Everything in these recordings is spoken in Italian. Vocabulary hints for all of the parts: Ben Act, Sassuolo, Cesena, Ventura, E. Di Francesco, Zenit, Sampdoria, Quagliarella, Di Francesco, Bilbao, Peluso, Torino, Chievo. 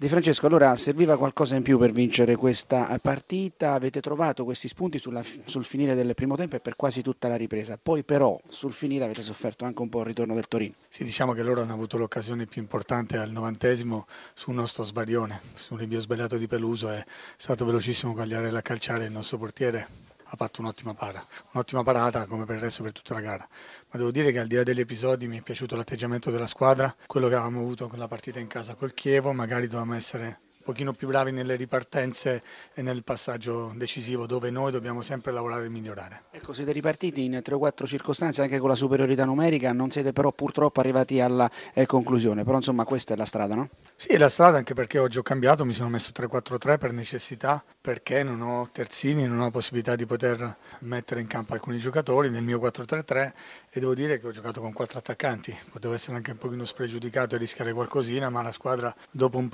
Di Francesco, allora serviva qualcosa in più per vincere questa partita, avete trovato questi spunti sul finire del primo tempo e per quasi tutta la ripresa, poi però sul finire avete sofferto anche un po' il ritorno del Torino. Sì, diciamo che loro hanno avuto l'occasione più importante al 90° su un nostro sbarione, su un rinvio sbagliato di Peluso, è stato velocissimo Quagliarella a calciare, il nostro portiere ha fatto un'ottima parata come per il resto per tutta la gara, ma devo dire che al di là degli episodi mi è piaciuto l'atteggiamento della squadra, quello che avevamo avuto con la partita in casa col Chievo, magari dovevamo essere un pochino più bravi nelle ripartenze e nel passaggio decisivo dove noi dobbiamo sempre lavorare e migliorare. Ecco, siete ripartiti in 3 o 4 circostanze anche con la superiorità numerica, non siete però purtroppo arrivati alla conclusione, però insomma questa è la strada, no? Sì, è la strada, anche perché oggi ho cambiato, mi sono messo 3-4-3 per necessità, perché non ho terzini, non ho possibilità di poter mettere in campo alcuni giocatori nel mio 4-3-3 e devo dire che ho giocato con 4 attaccanti, potevo essere anche un pochino spregiudicato e rischiare qualcosina, ma la squadra dopo un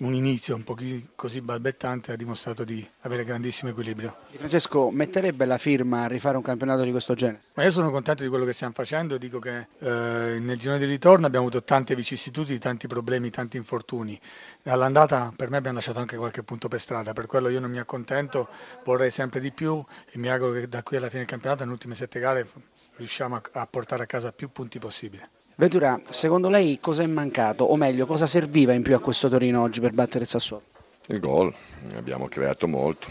inizio un po' così balbettante ha dimostrato di avere grandissimo equilibrio. Francesco, metterebbe la firma a rifare un campionato di questo genere? Ma io sono contento di quello che stiamo facendo, dico che nel girone di ritorno abbiamo avuto tante vicissitudini, tanti problemi, tanti infortuni. All'andata per me abbiamo lasciato anche qualche punto per strada, per quello io non mi accontento, vorrei sempre di più e mi auguro che da qui alla fine del campionato, nelle ultime 7 gare, riusciamo a portare a casa più punti possibile. Ventura, secondo lei cosa è mancato, o meglio cosa serviva in più a questo Torino oggi per battere il Sassuolo? Il gol, abbiamo creato molto,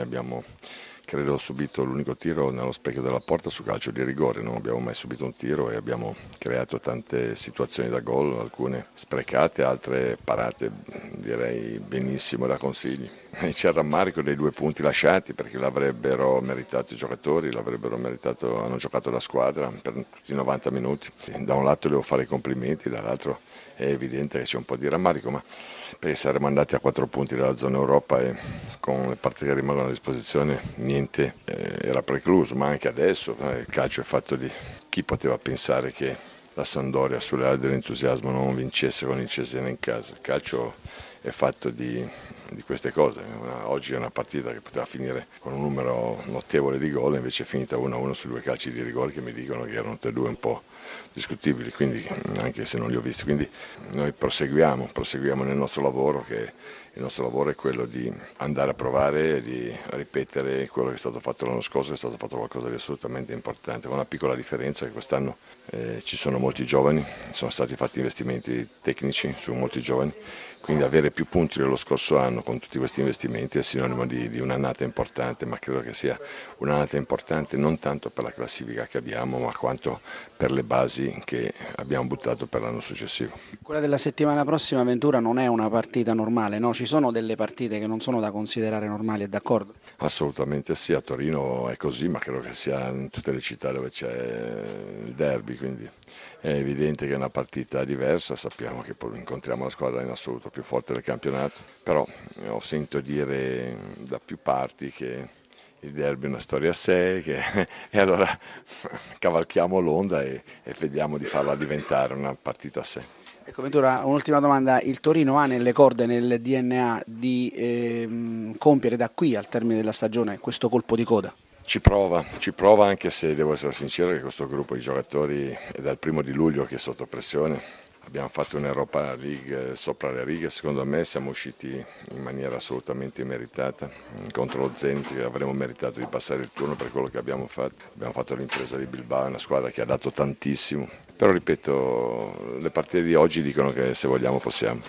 abbiamo credo subito l'unico tiro nello specchio della porta su calcio di rigore, non abbiamo mai subito un tiro e abbiamo creato tante situazioni da gol, alcune sprecate, altre parate direi benissimo da consigli. C'è il rammarico dei 2 punti lasciati perché l'avrebbero meritato i giocatori, hanno giocato la squadra per tutti i 90 minuti. Da un lato devo fare i complimenti, dall'altro è evidente che c'è un po' di rammarico, ma perché saremmo andati a 4 punti dalla zona Europa e con le parti che rimangono a disposizione niente era precluso, ma anche adesso il calcio è fatto di chi poteva pensare che la Sampdoria sulle ali dell'entusiasmo non vincesse con il Cesena in casa. Il calcio è fatto di queste cose, oggi è una partita che poteva finire con un numero notevole di gol, invece è finita 1-1 su 2 calci di rigore che mi dicono che erano 3-2 un po' discutibili, quindi anche se non li ho visti, quindi noi proseguiamo nel nostro lavoro, che il nostro lavoro è quello di andare a provare e di ripetere quello che è stato fatto l'anno scorso, che è stato fatto qualcosa di assolutamente importante, con una piccola differenza che quest'anno ci sono molti giovani, sono stati fatti investimenti tecnici su molti giovani, quindi avere più punti dello scorso anno con tutti questi investimenti è sinonimo di un'annata importante, ma credo che sia un'annata importante non tanto per la classifica che abbiamo, ma quanto per le basi che abbiamo buttato per l'anno successivo. Quella della settimana prossima, Ventura, non è una partita normale, no? Ci sono delle partite che non sono da considerare normali, è d'accordo? Assolutamente sì, a Torino è così, ma credo che sia in tutte le città dove c'è il derby, quindi è evidente che è una partita diversa, sappiamo che poi incontriamo la squadra in assoluto più forte del campionato, però ho sentito dire da più parti che il derby è una storia a sé e allora cavalchiamo l'onda e vediamo di farla diventare una partita a sé. Ecco Ventura, un'ultima domanda, il Torino ha nelle corde, nel DNA di compiere da qui al termine della stagione questo colpo di coda? Ci prova anche se devo essere sincero che questo gruppo di giocatori è dal 1° di luglio che è sotto pressione. Abbiamo fatto un'Europa League sopra le righe, secondo me siamo usciti in maniera assolutamente meritata contro lo Zenit, avremmo meritato di passare il turno per quello che abbiamo fatto l'impresa di Bilbao, una squadra che ha dato tantissimo, però ripeto le partite di oggi dicono che se vogliamo possiamo.